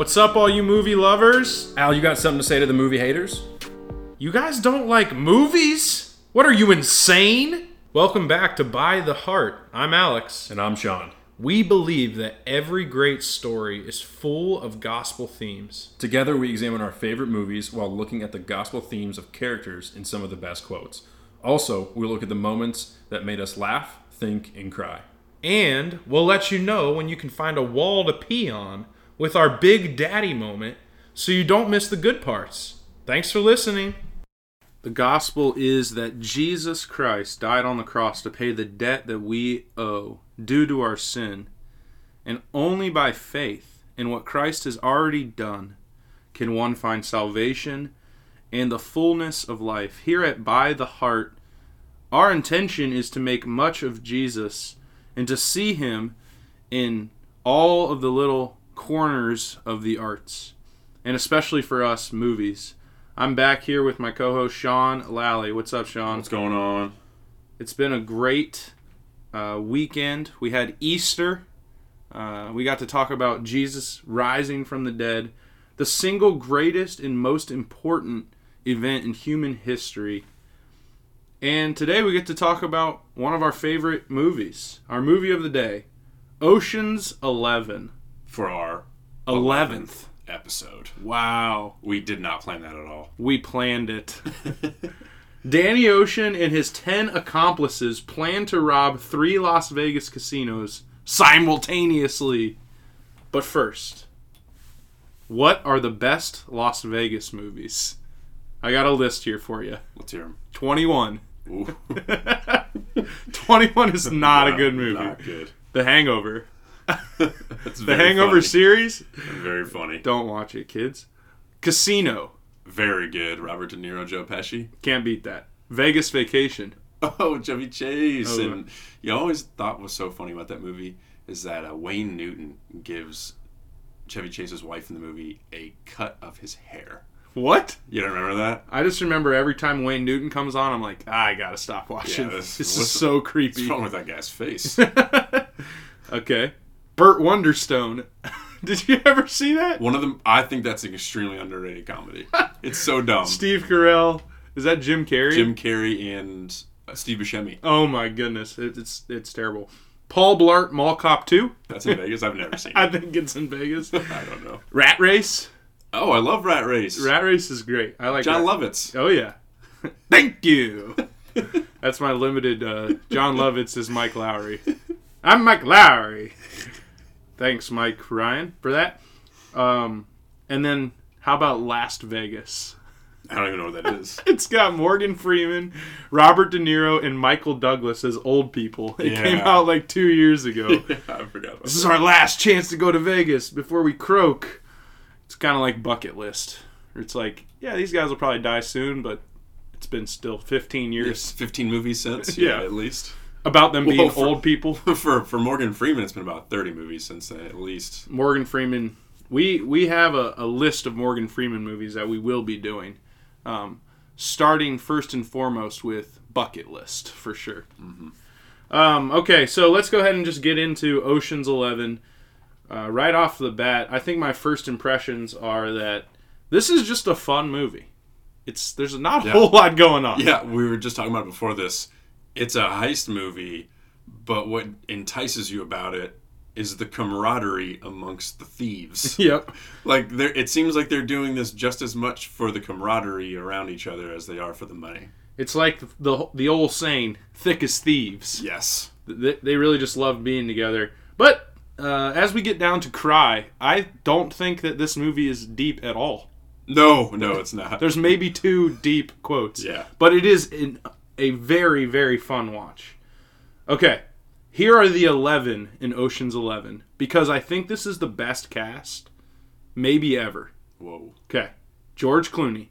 What's up, all you movie lovers? Al, you got something to say to the movie haters? You guys don't like movies? What are you, insane? Welcome back to By the Heart. I'm Alex. And I'm Sean. We believe that every great story is full of gospel themes. Together, we examine our favorite movies while looking at the gospel themes of characters in some of the best quotes. Also, we look at the moments that made us laugh, think, and cry. And we'll let you know when you can find a wall to pee on with our Big Daddy moment so you don't miss the good parts. Thanks for listening. The gospel is that Jesus Christ died on the cross to pay the debt that we owe due to our sin. And only by faith in what Christ has already done can one find salvation and the fullness of life. Here at By the Heart, our intention is to make much of Jesus and to see him in all of the little corners of the arts, and especially for us, movies. I'm back here with my co-host, Sean Lally. What's up, Sean? What's going on? It's been a great weekend. We had Easter. We got to talk about Jesus rising from the dead, the single greatest and most important event in human history. And today we get to talk about one of our favorite movies, our movie of the day, Ocean's 11. For our 11th episode. Wow. We did not plan that at all. We planned it. Danny Ocean and his 10 accomplices plan to rob 3 Las Vegas casinos simultaneously. But first, what are the best Las Vegas movies? I got a list here for you. Let's hear them. 21. Ooh. 21 is not a good movie. Not good. The Hangover. The Hangover funny. Series. Very funny. Don't watch it, kids. Casino. Very good. Robert De Niro, Joe Pesci. Can't beat that. Vegas Vacation. Oh, Chevy Chase. Oh. And you always thought was so funny about that movie is that Wayne Newton gives Chevy Chase's wife in the movie a cut of his hair. What? You don't remember that? I just remember every time Wayne Newton comes on, I'm like, I gotta stop watching. Yeah, this is so creepy. What's wrong with that guy's face? Okay. Burt Wonderstone. Did you ever see that? One of them. I think that's an extremely underrated comedy. It's so dumb. Steve Carell. Is that Jim Carrey? Jim Carrey and Steve Buscemi. Oh my goodness. It's terrible. Paul Blart, Mall Cop 2. That's in Vegas? I've never seen it. I think it's in Vegas. I don't know. Rat Race. Oh, I love Rat Race. Rat Race is great. I like John Lovitz. Oh, yeah. Thank you. That's my limited. John Lovitz is Mike Lowry. I'm Mike Lowry. Thanks, Mike Ryan, for that. And then, how about Las Vegas? I don't even know what that is. It's got Morgan Freeman, Robert De Niro, and Michael Douglas as old people. It came out like 2 years ago. Yeah, I forgot about this. This is our last chance to go to Vegas before we croak. It's kind of like Bucket List. It's like, yeah, these guys will probably die soon, but it's been still 15 years. It's 15 movies since, yeah, at least. About them being old people. For Morgan Freeman, it's been about 30 movies since then, at least. Morgan Freeman. We have a list of Morgan Freeman movies that we will be doing, starting first and foremost with Bucket List, for sure. Mm-hmm. Okay, so let's go ahead and just get into Ocean's 11. Right off the bat, I think my first impressions are that this is just a fun movie. There's not a whole lot going on. Yeah, we were just talking about it before this. It's a heist movie, but what entices you about it is the camaraderie amongst the thieves. Yep. Like, it seems like they're doing this just as much for the camaraderie around each other as they are for the money. It's like the old saying, thick as thieves. Yes. They really just love being together. But as we get down to cry, I don't think that this movie is deep at all. No, it's not. There's maybe 2 deep quotes. Yeah. But it is a very, very fun watch. Okay, here are the 11 in Ocean's 11, because I think this is the best cast maybe ever. Whoa. Okay, George Clooney,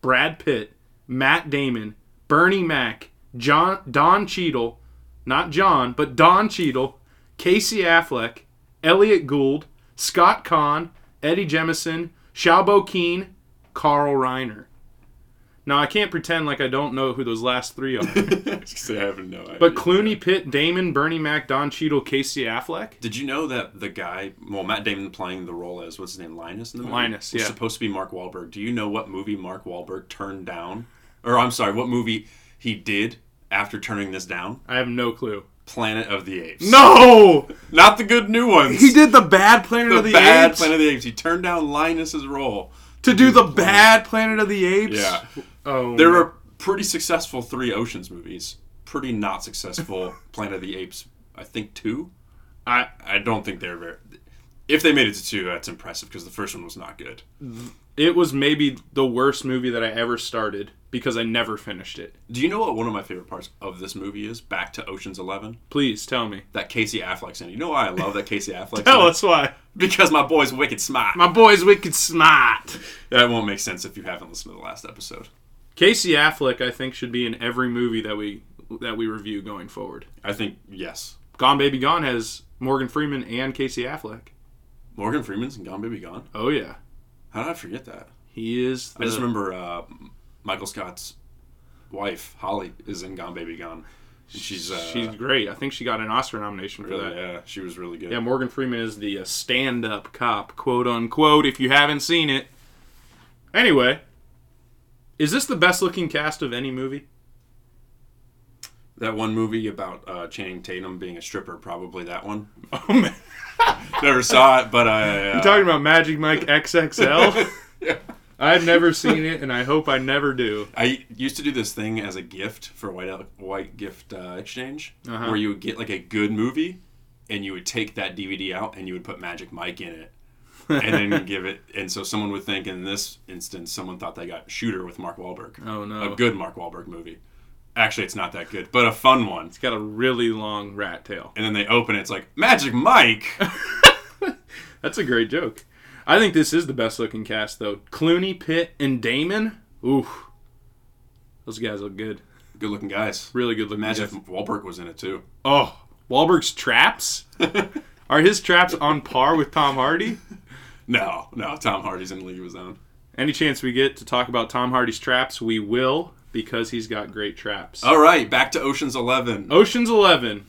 Brad Pitt, Matt Damon, Bernie Mac, Don Cheadle, not John, but Don Cheadle, Casey Affleck, Elliot Gould, Scott Kahn, Eddie Jemison, Shabo Keane, Carl Reiner. Now, I can't pretend like I don't know who those last three are. I have no idea. But Clooney, Pitt, Damon, Bernie Mac, Don Cheadle, Casey Affleck. Did you know that the guy, well, Matt Damon playing the role as, what's his name, Linus in the movie? Linus, yeah. It's supposed to be Mark Wahlberg. Do you know what movie Mark Wahlberg turned down? Or, I'm sorry, what movie he did after turning this down? I have no clue. Planet of the Apes. No! Not the good new ones. He did the bad Planet of the Apes? The bad Planet of the Apes. He turned down Linus's role. To do the bad Planet of the Apes? Yeah. Oh. There were pretty successful three Ocean's movies. Pretty not successful Planet of the Apes, I think, two? I don't think they're very... If they made it to two, that's impressive, because the first one was not good. It was maybe the worst movie that I ever started, because I never finished it. Do you know what one of my favorite parts of this movie is? Back to Ocean's 11? Please, tell me. That Casey Affleck's in it. You know why I love that Casey Affleck's in it? Tell us why. Because my boy's wicked smart. My boy's wicked smart. That won't make sense if you haven't listened to the last episode. Casey Affleck, I think, should be in every movie that we review going forward. I think, yes. Gone Baby Gone has Morgan Freeman and Casey Affleck. Morgan Freeman's in Gone Baby Gone? Oh, yeah. How did I forget that? He is I just remember Michael Scott's wife, Holly, is in Gone Baby Gone. She's great. I think she got an Oscar nomination for that. Yeah, she was really good. Yeah, Morgan Freeman is the stand-up cop, quote-unquote, if you haven't seen it. Anyway, is this the best-looking cast of any movie? That one movie about Channing Tatum being a stripper, probably that one. Oh, man. Never saw it, but I... You're talking about Magic Mike XXL? Yeah. I've never seen it, and I hope I never do. I used to do this thing as a gift for white gift exchange, where you would get like a good movie, and you would take that DVD out, and you would put Magic Mike in it, and then give it... And so someone would think, in this instance, someone thought they got Shooter with Mark Wahlberg. Oh, no. A good Mark Wahlberg movie. Actually, it's not that good, but a fun one. It's got a really long rat tail. And then they open it, it's like, Magic Mike! That's a great joke. I think this is the best-looking cast, though. Clooney, Pitt, and Damon? Oof. Those guys look good. Good-looking guys. Really good-looking guys. Imagine if Wahlberg was in it, too. Oh, Wahlberg's traps? Are his traps on par with Tom Hardy? No, Tom Hardy's in the league of his own. Any chance we get to talk about Tom Hardy's traps, we will. Because he's got great traps. All right, back to Ocean's 11. Ocean's 11.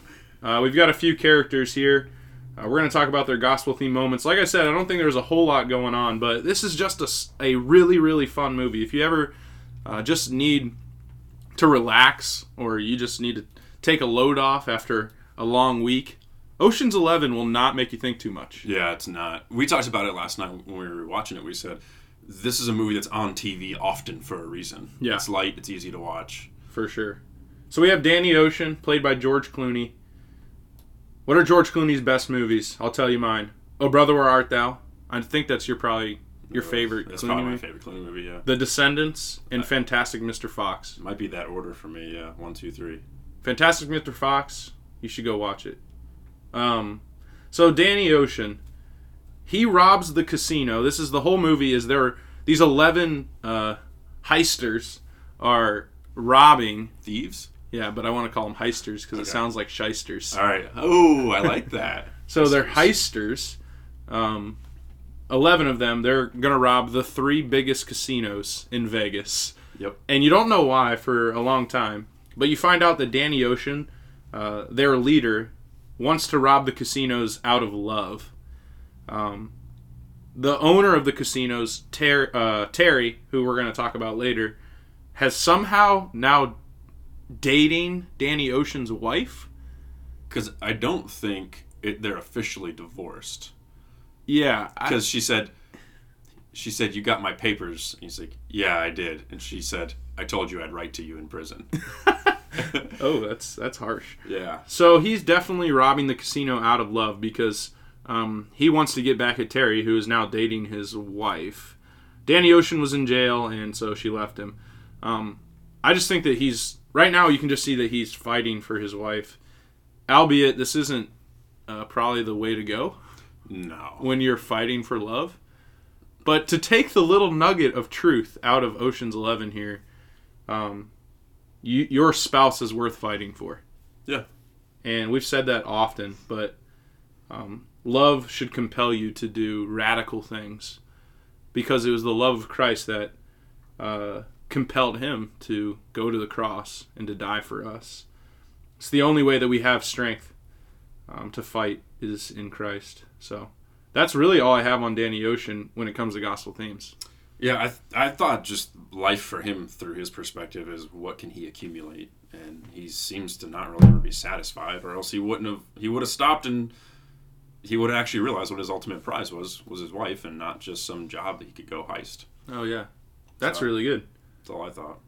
We've got a few characters here. We're going to talk about their gospel-themed moments. Like I said, I don't think there's a whole lot going on, but this is just a really, really fun movie. If you ever just need to relax or you just need to take a load off after a long week, Ocean's 11 will not make you think too much. Yeah, it's not. We talked about it last night when we were watching it. We said... This is a movie that's on TV often for a reason. Yeah. It's light, it's easy to watch. For sure. So we have Danny Ocean, played by George Clooney. What are George Clooney's best movies? I'll tell you mine. Oh, Brother, Where Art Thou? I think that's your favorite Clooney movie. That's probably my favorite Clooney movie, yeah. The Descendants and Fantastic Mr. Fox. It might be that order for me, yeah. 1, 2, 3. Fantastic Mr. Fox, you should go watch it. So Danny Ocean... He robs the casino. This is the whole movie. Is there these 11 heisters are robbing thieves? Yeah, but I want to call them heisters because it sounds like shysters. All right. Oh, I like that. So they're heisters. 11 of them. They're gonna rob the 3 biggest casinos in Vegas. Yep. And you don't know why for a long time, but you find out that Danny Ocean, their leader, wants to rob the casinos out of love. The owner of the casinos, Terry, who we're going to talk about later, has somehow now dating Danny Ocean's wife. Because I don't think they're officially divorced. Yeah. Because she said, you got my papers. And he's like, yeah, I did. And she said, I told you I'd write to you in prison. Oh, that's harsh. Yeah. So he's definitely robbing the casino out of love because... he wants to get back at Terry, who is now dating his wife. Danny Ocean was in jail, and so she left him. I just think that right now you can just see that he's fighting for his wife. Albeit, this isn't probably the way to go. No. When you're fighting for love. But to take the little nugget of truth out of Ocean's 11 here, your spouse is worth fighting for. Yeah. And we've said that often, but... love should compel you to do radical things because it was the love of Christ that compelled him to go to the cross and to die for us. It's the only way that we have strength to fight is in Christ. So that's really all I have on Danny Ocean when it comes to gospel themes. Yeah, I thought just life for him through his perspective is what can he accumulate, and he seems to not really ever be satisfied, or else he would have stopped and he would have actually realized what his ultimate prize was his wife and not just some job that he could go heist. Oh yeah, that's really good. That's all I thought.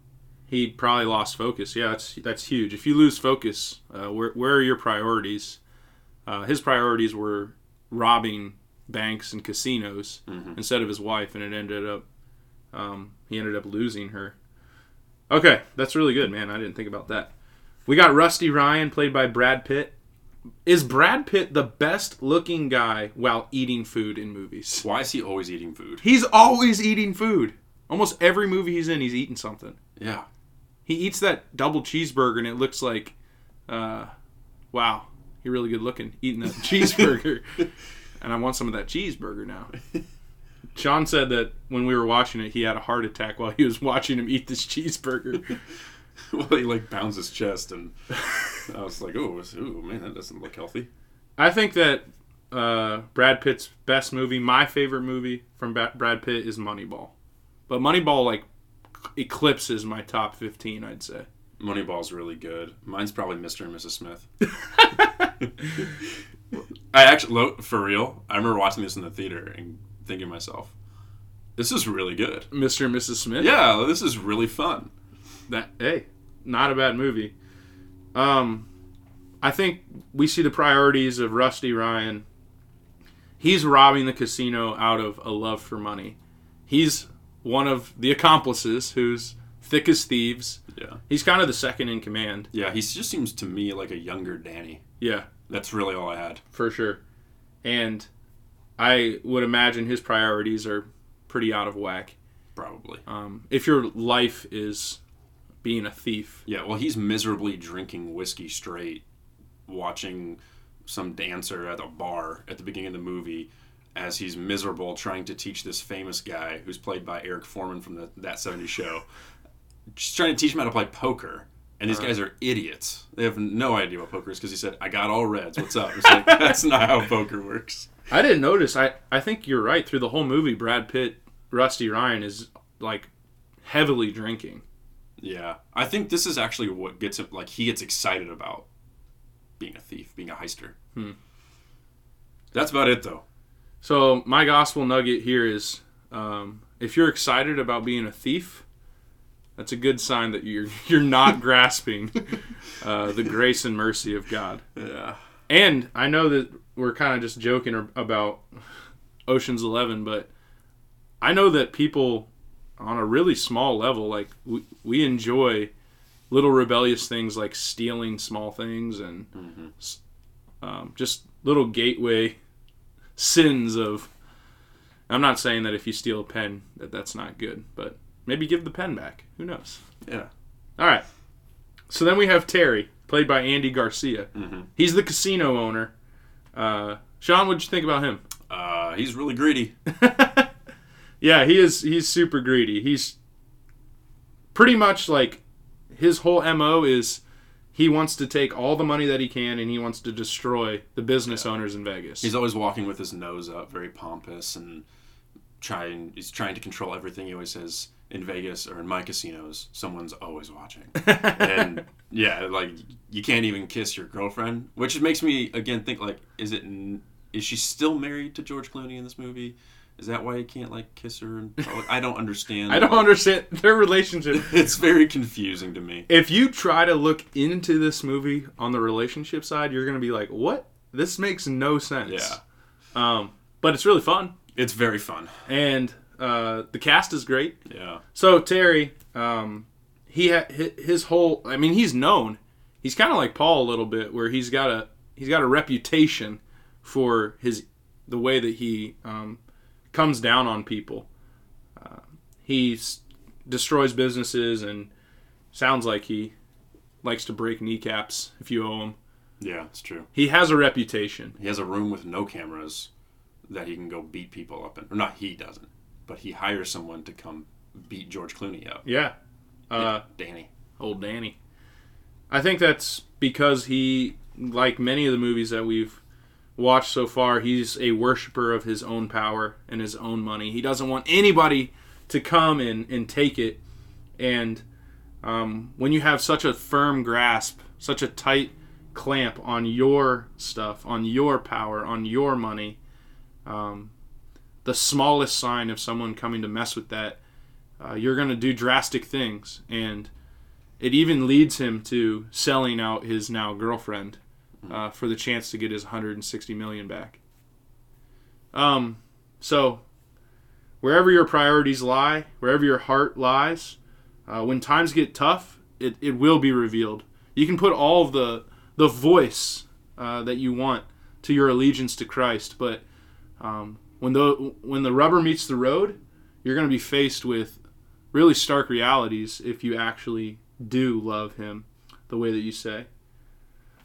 He probably lost focus. Yeah, that's huge. If you lose focus, where are your priorities? His priorities were robbing banks and casinos instead of his wife, and it ended up. He ended up losing her. Okay, that's really good, man. I didn't think about that. We got Rusty Ryan, played by Brad Pitt. Is Brad Pitt the best-looking guy while eating food in movies? Why is he always eating food? He's always eating food. Almost every movie he's in, he's eating something. Yeah. He eats that double cheeseburger, and it looks like, wow, you're really good-looking eating that cheeseburger. And I want some of that cheeseburger now. Sean said that when we were watching it, he had a heart attack while he was watching him eat this cheeseburger. Well, he, like, pounds his chest, and I was like, oh, man, that doesn't look healthy. I think that Brad Pitt's best movie, my favorite movie from Brad Pitt, is Moneyball. But Moneyball, like, eclipses my top 15, I'd say. Moneyball's really good. Mine's probably Mr. and Mrs. Smith. I actually, for real, I remember watching this in the theater and thinking to myself, this is really good. Mr. and Mrs. Smith? Yeah, this is really fun. Hey, not a bad movie. I think we see the priorities of Rusty Ryan. He's robbing the casino out of a love for money. He's one of the accomplices who's thick as thieves. Yeah. He's kind of the second in command. Yeah, he just seems to me like a younger Danny. Yeah. That's really all I had. For sure. And I would imagine his priorities are pretty out of whack. Probably. If your life is being a thief. Yeah, well, he's miserably drinking whiskey straight, watching some dancer at a bar at the beginning of the movie as he's miserable trying to teach this famous guy who's played by Eric Foreman from That 70s Show. Just trying to teach him how to play poker. And these guys are idiots. They have no idea what poker is because he said, I got all reds. What's up? It's like, that's not how poker works. I didn't notice. I think you're right. Through the whole movie, Brad Pitt, Rusty Ryan is like heavily drinking. Yeah. I think this is actually what gets him, like he gets excited about being a thief, being a heister. That's about it though. So my gospel nugget here is if you're excited about being a thief, that's a good sign that you're not grasping the grace and mercy of God. Yeah. And I know that we're kind of just joking about Ocean's 11, but I know that people on a really small level, like we enjoy little rebellious things like stealing small things and just little gateway sins of. I'm not saying that if you steal a pen that that's not good, but. Maybe give the pen back. Who knows? Yeah. All right. So then we have Terry, played by Andy Garcia. He's the casino owner. Sean, what'd you think about him? He's really greedy. Yeah, he is. He's super greedy. He's pretty much like his whole MO is he wants to take all the money that he can and he wants to destroy the business owners in Vegas. He's always walking with his nose up, very pompous, and he's trying to control everything. He always says, in Vegas or in my casinos, someone's always watching. And yeah, like you can't even kiss your girlfriend, which makes me again think like, is she still married to George Clooney in this movie? Is that why you can't like kiss her in public? I don't understand. I don't understand their relationship. It's very confusing to me. If you try to look into this movie on the relationship side, you're going to be like, what? This makes no sense. Yeah. But it's really fun. It's very fun. And the cast is great. Yeah. So Terry, his whole, I mean, he's known. He's kind of like Paul a little bit, where he's got a reputation for the way that he comes down on people. He destroys businesses and sounds like he likes to break kneecaps if you owe him. Yeah, it's true. He has a reputation. He has a room with no cameras that he can go beat people up in. Or not, he doesn't. But he hires someone to come beat George Clooney up. Yeah. Old Danny. I think that's because he, like many of the movies that we've watched so far, he's a worshiper of his own power and his own money. He doesn't want anybody to come and take it. And when you have such a firm grasp, such a tight clamp on your stuff, on your power, on your money, the smallest sign of someone coming to mess with that, you're going to do drastic things. And it even leads him to selling out his now girlfriend for the chance to get his $160 million back. So wherever your priorities lie, wherever your heart lies, when times get tough, it will be revealed. You can put all of the voice that you want to your allegiance to Christ, but when the rubber meets the road, you're going to be faced with really stark realities if you actually do love him the way that you say.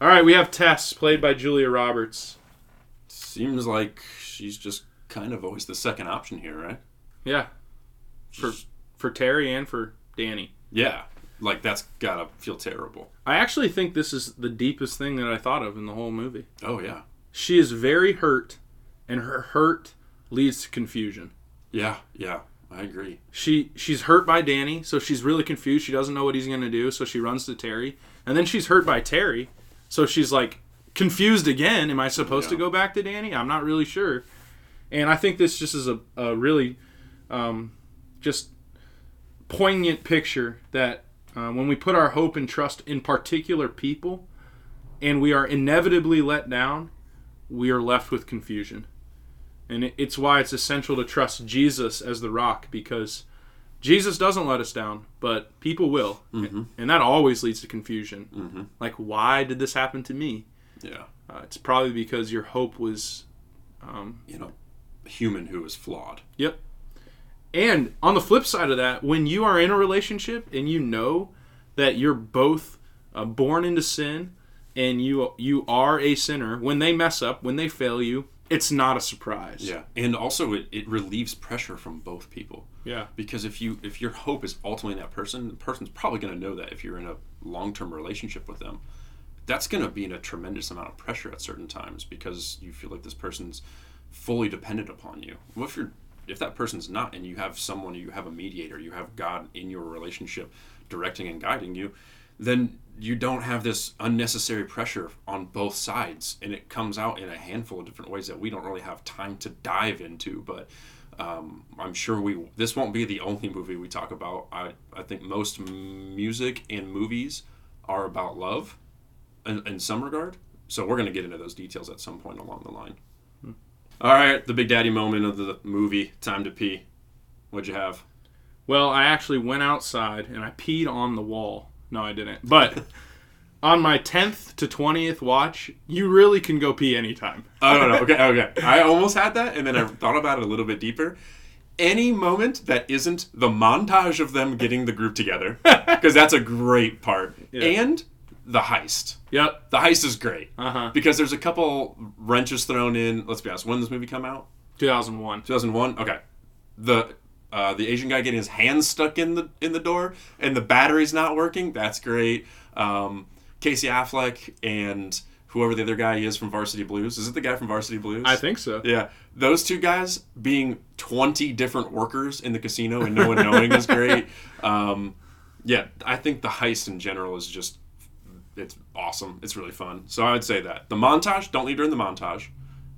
All right, we have Tess, played by Julia Roberts. Seems like she's just kind of always the second option here, right? Yeah. For Terry and for Danny. Yeah. Like, that's got to feel terrible. I actually think this is the deepest thing that I thought of in the whole movie. Oh, yeah. She is very hurt, and her hurt leads to confusion. Yeah, I agree. She's hurt by Danny, so she's really confused. She doesn't know what he's going to do, so she runs to Terry. And then she's hurt by Terry, so she's, like, confused again. Am I supposed to go back to Danny? I'm not really sure. And I think this just is a really just poignant picture that when we put our hope and trust in particular people and we are inevitably let down, we are left with confusion. And it's why it's essential to trust Jesus as the rock, because Jesus doesn't let us down, but people will. Mm-hmm. And that always leads to confusion. Mm-hmm. Like, why did this happen to me? Yeah. It's probably because your hope was... a human who is flawed. Yep. And on the flip side of that, when you are in a relationship and you know that you're both born into sin and you are a sinner, when they mess up, when they fail you, it's not a surprise. Yeah. And also it relieves pressure from both people. Yeah. Because if your hope is ultimately in that person, the person's probably going to know that if you're in a long-term relationship with them. That's going to be in a tremendous amount of pressure at certain times because you feel like this person's fully dependent upon you. Well, if that person's not, and you have someone, you have a mediator, you have God in your relationship directing and guiding you, then you don't have this unnecessary pressure on both sides, and it comes out in a handful of different ways that we don't really have time to dive into. But I'm sure this won't be the only movie we talk about. I think most music and movies are about love. In some regard. So we're going to get into those details at some point along the line. Hmm. All right, the big daddy moment of the movie, time to pee. What'd you have? Well, I actually went outside and I peed on the wall. No, I didn't. But on my 10th to 20th watch, you really can go pee anytime. Oh, no, okay. I almost had that, and then I thought about it a little bit deeper. Any moment that isn't the montage of them getting the group together, because that's a great part. Yeah. And... the heist. Yep. The heist is great. Uh-huh. Because there's a couple wrenches thrown in. Let's be honest. When did this movie come out? 2001. 2001? Okay. The Asian guy getting his hands stuck in the door and the battery's not working. That's great. Casey Affleck and whoever the other guy is from Varsity Blues. Is it the guy from Varsity Blues? I think so. Yeah. Those two guys being 20 different workers in the casino and no one knowing is great. Yeah. I think the heist in general is just... it's awesome. It's really fun. So I would say that. The montage, don't leave during the montage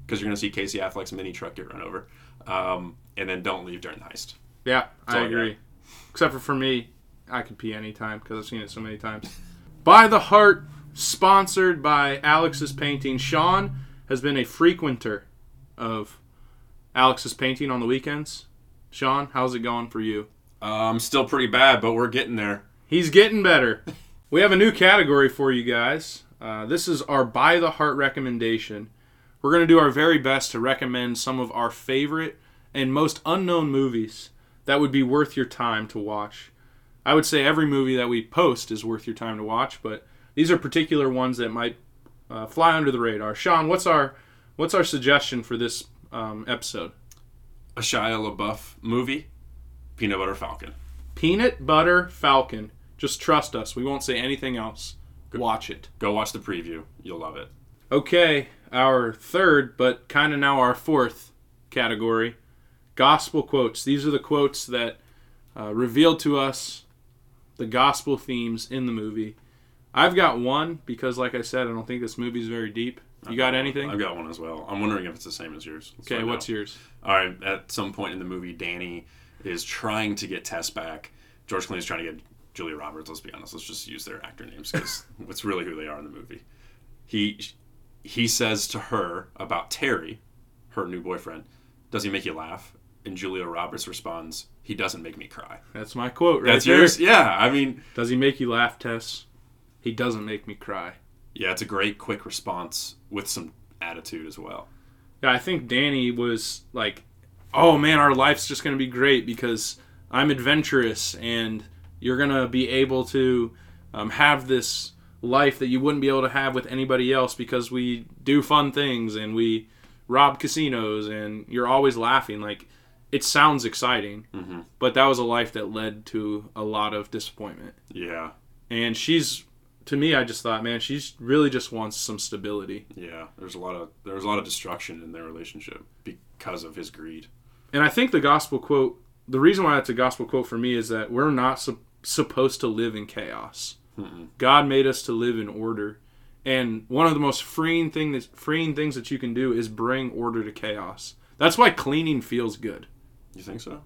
because you're going to see Casey Affleck's mini truck get run over. And then don't leave during the heist. Yeah, I agree. Except for me, I could pee anytime because I've seen it so many times. By the Heart, sponsored by Alex's Painting. Sean has been a frequenter of Alex's Painting on the weekends. Sean, how's it going for you? I'm still pretty bad, but we're getting there. He's getting better. We have a new category for you guys. This is our By the Heart recommendation. We're going to do our very best to recommend some of our favorite and most unknown movies that would be worth your time to watch. I would say every movie that we post is worth your time to watch, but these are particular ones that might fly under the radar. Sean, what's our suggestion for this episode? A Shia LaBeouf movie, Peanut Butter Falcon. Peanut Butter Falcon. Just trust us. We won't say anything else. Watch it. Go watch the preview. You'll love it. Okay, our third, but kind of now our fourth category, gospel quotes. These are the quotes that reveal to us the gospel themes in the movie. I've got one because, like I said, I don't think this movie's very deep. You got anything? I've got one as well. I'm wondering if it's the same as yours. Let's okay, what's yours? All right, at some point in the movie, Danny is trying to get Tess back. George Clooney's trying to get Julia Roberts, let's be honest. Let's just use their actor names because it's really who they are in the movie. He says to her about Terry, her new boyfriend, does he make you laugh? And Julia Roberts responds, he doesn't make me cry. That's my quote right That's there. Yours? Yeah, I mean... Does he make you laugh, Tess? He doesn't make me cry. Yeah, it's a great quick response with some attitude as well. Yeah, I think Danny was like, oh man, our life's just going to be great because I'm adventurous and you're going to be able to have this life that you wouldn't be able to have with anybody else because we do fun things and we rob casinos and you're always laughing. Like, it sounds exciting, mm-hmm. but that was a life that led to a lot of disappointment. Yeah. And she's... To me, I just thought, man, she really just wants some stability. Yeah, there's a lot of destruction in their relationship because of his greed. And I think the gospel quote, the reason why it's a gospel quote for me is that we're not supposed to live in chaos. Mm-mm. God made us to live in order, and one of the most freeing things that you can do is bring order to chaos. That's why cleaning feels good. You think so?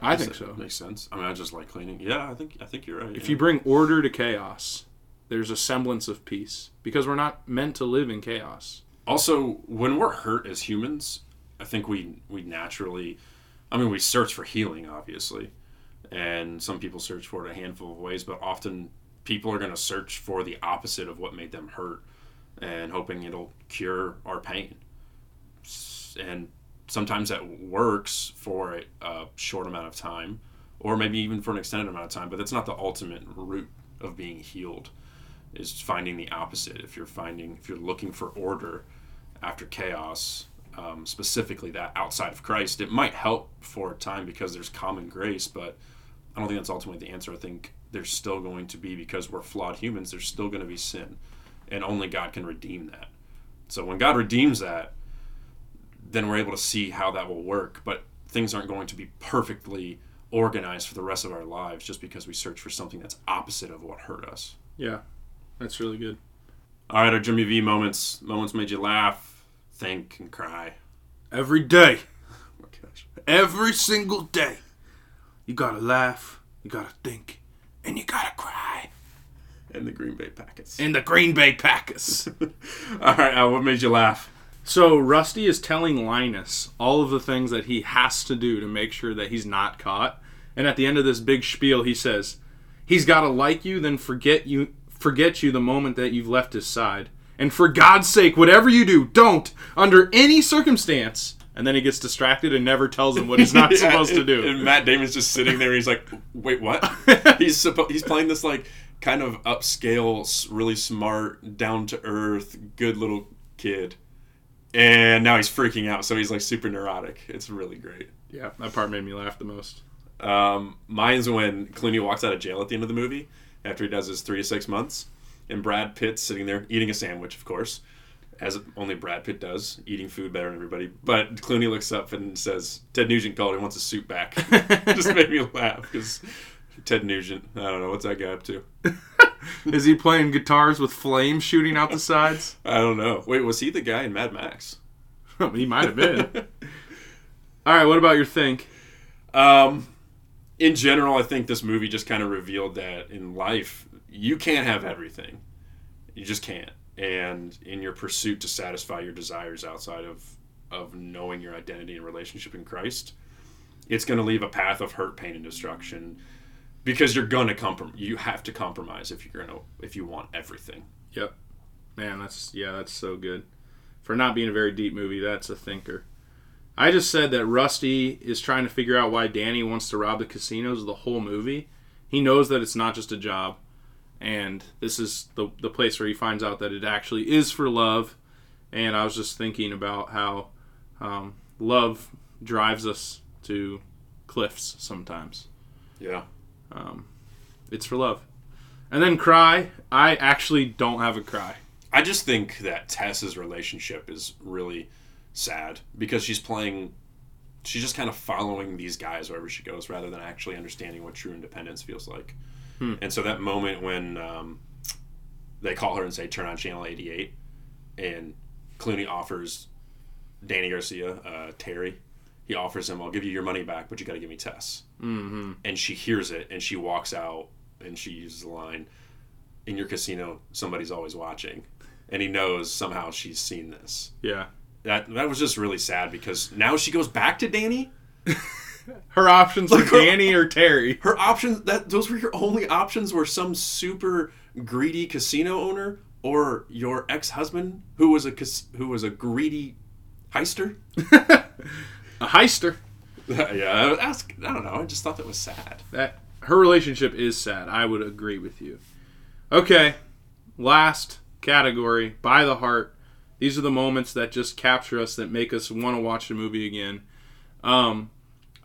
I think so. Makes sense. I mean, I just like cleaning. Yeah, I think you're right. If you bring order to chaos, there's a semblance of peace because we're not meant to live in chaos. Also, when we're hurt as humans, I think we naturally, I mean, we search for healing, obviously, and some people search for it a handful of ways, but often people are going to search for the opposite of what made them hurt and hoping it'll cure our pain. And sometimes that works for a short amount of time or maybe even for an extended amount of time, but that's not the ultimate root of being healed. Is finding the opposite. If you're looking for order after chaos, specifically that outside of Christ, it might help for a time because there's common grace, but I don't think that's ultimately the answer. I think there's still going to be, because we're flawed humans, there's still going to be sin, and only God can redeem that. So when God redeems that, then we're able to see how that will work, but things aren't going to be perfectly organized for the rest of our lives just because we search for something that's opposite of what hurt us. Yeah. That's really good. All right, our Jimmy V moments. Moments made you laugh, think, and cry. Every day. Oh my gosh. Every single day. You gotta laugh, you gotta think, and you gotta cry. And the Green Bay Packers. All right, Al, what made you laugh? So Rusty is telling Linus all of the things that he has to do to make sure that he's not caught. And at the end of this big spiel, he says, he's gotta like you, then forget you the moment that you've left his side. And for God's sake, whatever you do, don't, under any circumstance. And then he gets distracted and never tells him what he's not supposed to do. And Matt Damon's just sitting there. He's like, wait, what? He's playing this like kind of upscale, really smart, down-to-earth, good little kid. And now he's freaking out. So he's like super neurotic. It's really great. Yeah, that part made me laugh the most. Mine's when Clooney walks out of jail at the end of the movie. After he does his 3 to 6 months, and Brad Pitt's sitting there eating a sandwich, of course, as only Brad Pitt does, eating food better than everybody. But Clooney looks up and says, Ted Nugent called, he wants his suit back. Just made me laugh, because Ted Nugent, I don't know, what's that guy up to? Is he playing guitars with flames shooting out the sides? I don't know. Wait, was he the guy in Mad Max? He might have been. All right, what about your think? In general, I think this movie just kind of revealed that in life, you can't have everything. You just can't. And in your pursuit to satisfy your desires outside of knowing your identity and relationship in Christ, it's going to leave a path of hurt, pain, and destruction because you're going to compromise. You have to compromise if you want everything. Yep. Man, that's so good. For not being a very deep movie, that's a thinker. I just said that Rusty is trying to figure out why Danny wants to rob the casinos the whole movie. He knows that it's not just a job, and this is the place where he finds out that it actually is for love. And I was just thinking about how love drives us to cliffs sometimes. Yeah. It's for love. And then cry. I actually don't have a cry. I just think that Tess's relationship is really sad because she's just kind of following these guys wherever she goes rather than actually understanding what true independence feels like. And so that moment when they call her and say, turn on Channel 88, and Clooney offers Danny Garcia, Terry, he offers him, I'll give you your money back, but you got to give me Tess. Mm-hmm. And she hears it, and she walks out, and she uses the line, in your casino, somebody's always watching. And he knows somehow she's seen this. Yeah. That was just really sad because now she goes back to Danny. Her options were Danny or Terry. Her options, those were your only options, were some super greedy casino owner or your ex-husband who was a greedy heister. A heister. Yeah, I don't know. I just thought that was sad. Her relationship is sad. I would agree with you. Okay, last category, By the Heart. These are the moments that just capture us, that make us want to watch the movie again.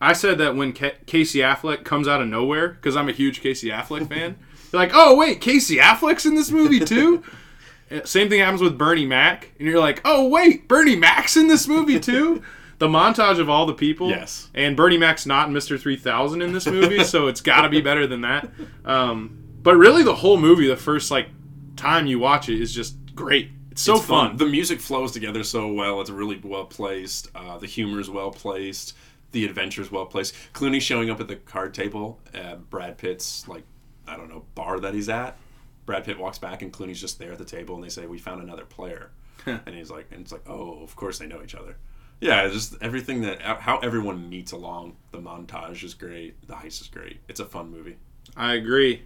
I said that when Casey Affleck comes out of nowhere, because I'm a huge Casey Affleck fan. You're like, oh, wait, Casey Affleck's in this movie too? Same thing happens with Bernie Mac. And you're like, oh, wait, Bernie Mac's in this movie too? The montage of all the people. Yes. And Bernie Mac's not Mr. 3000 in this movie, so it's got to be better than that. But really, the whole movie, the first time you watch it, is just great. It's fun. The music flows together so well. It's really well placed. The humor is well placed. The adventure is well placed. Clooney showing up at the card table at Brad Pitt's, bar that he's at. Brad Pitt walks back and Clooney's just there at the table, and they say, we found another player. And he's like, and it's like, oh, of course they know each other. Yeah, just everything how everyone meets along. The montage is great. The heist is great. It's a fun movie. I agree.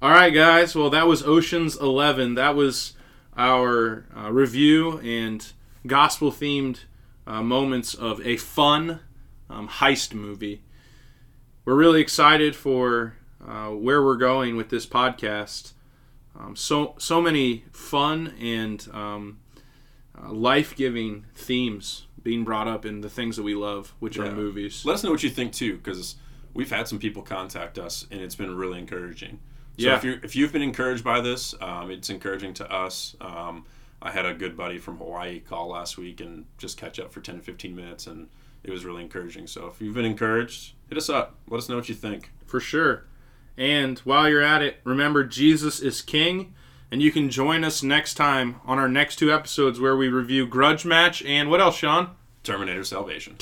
All right, guys. Well, that was Ocean's 11. That was our review and gospel-themed moments of a fun heist movie. We're really excited for where we're going with this podcast. So many fun and life-giving themes being brought up in the things that we love, which are movies. Let us know what you think, too, because we've had some people contact us, and it's been really encouraging. So if you've been encouraged by this, it's encouraging to us. I had a good buddy from Hawaii call last week and just catch up for 10 to 15 minutes, and it was really encouraging. So if you've been encouraged, hit us up. Let us know what you think. For sure. And while you're at it, remember Jesus is King, and you can join us next time on our next two episodes where we review Grudge Match and what else, Sean? Terminator Salvation.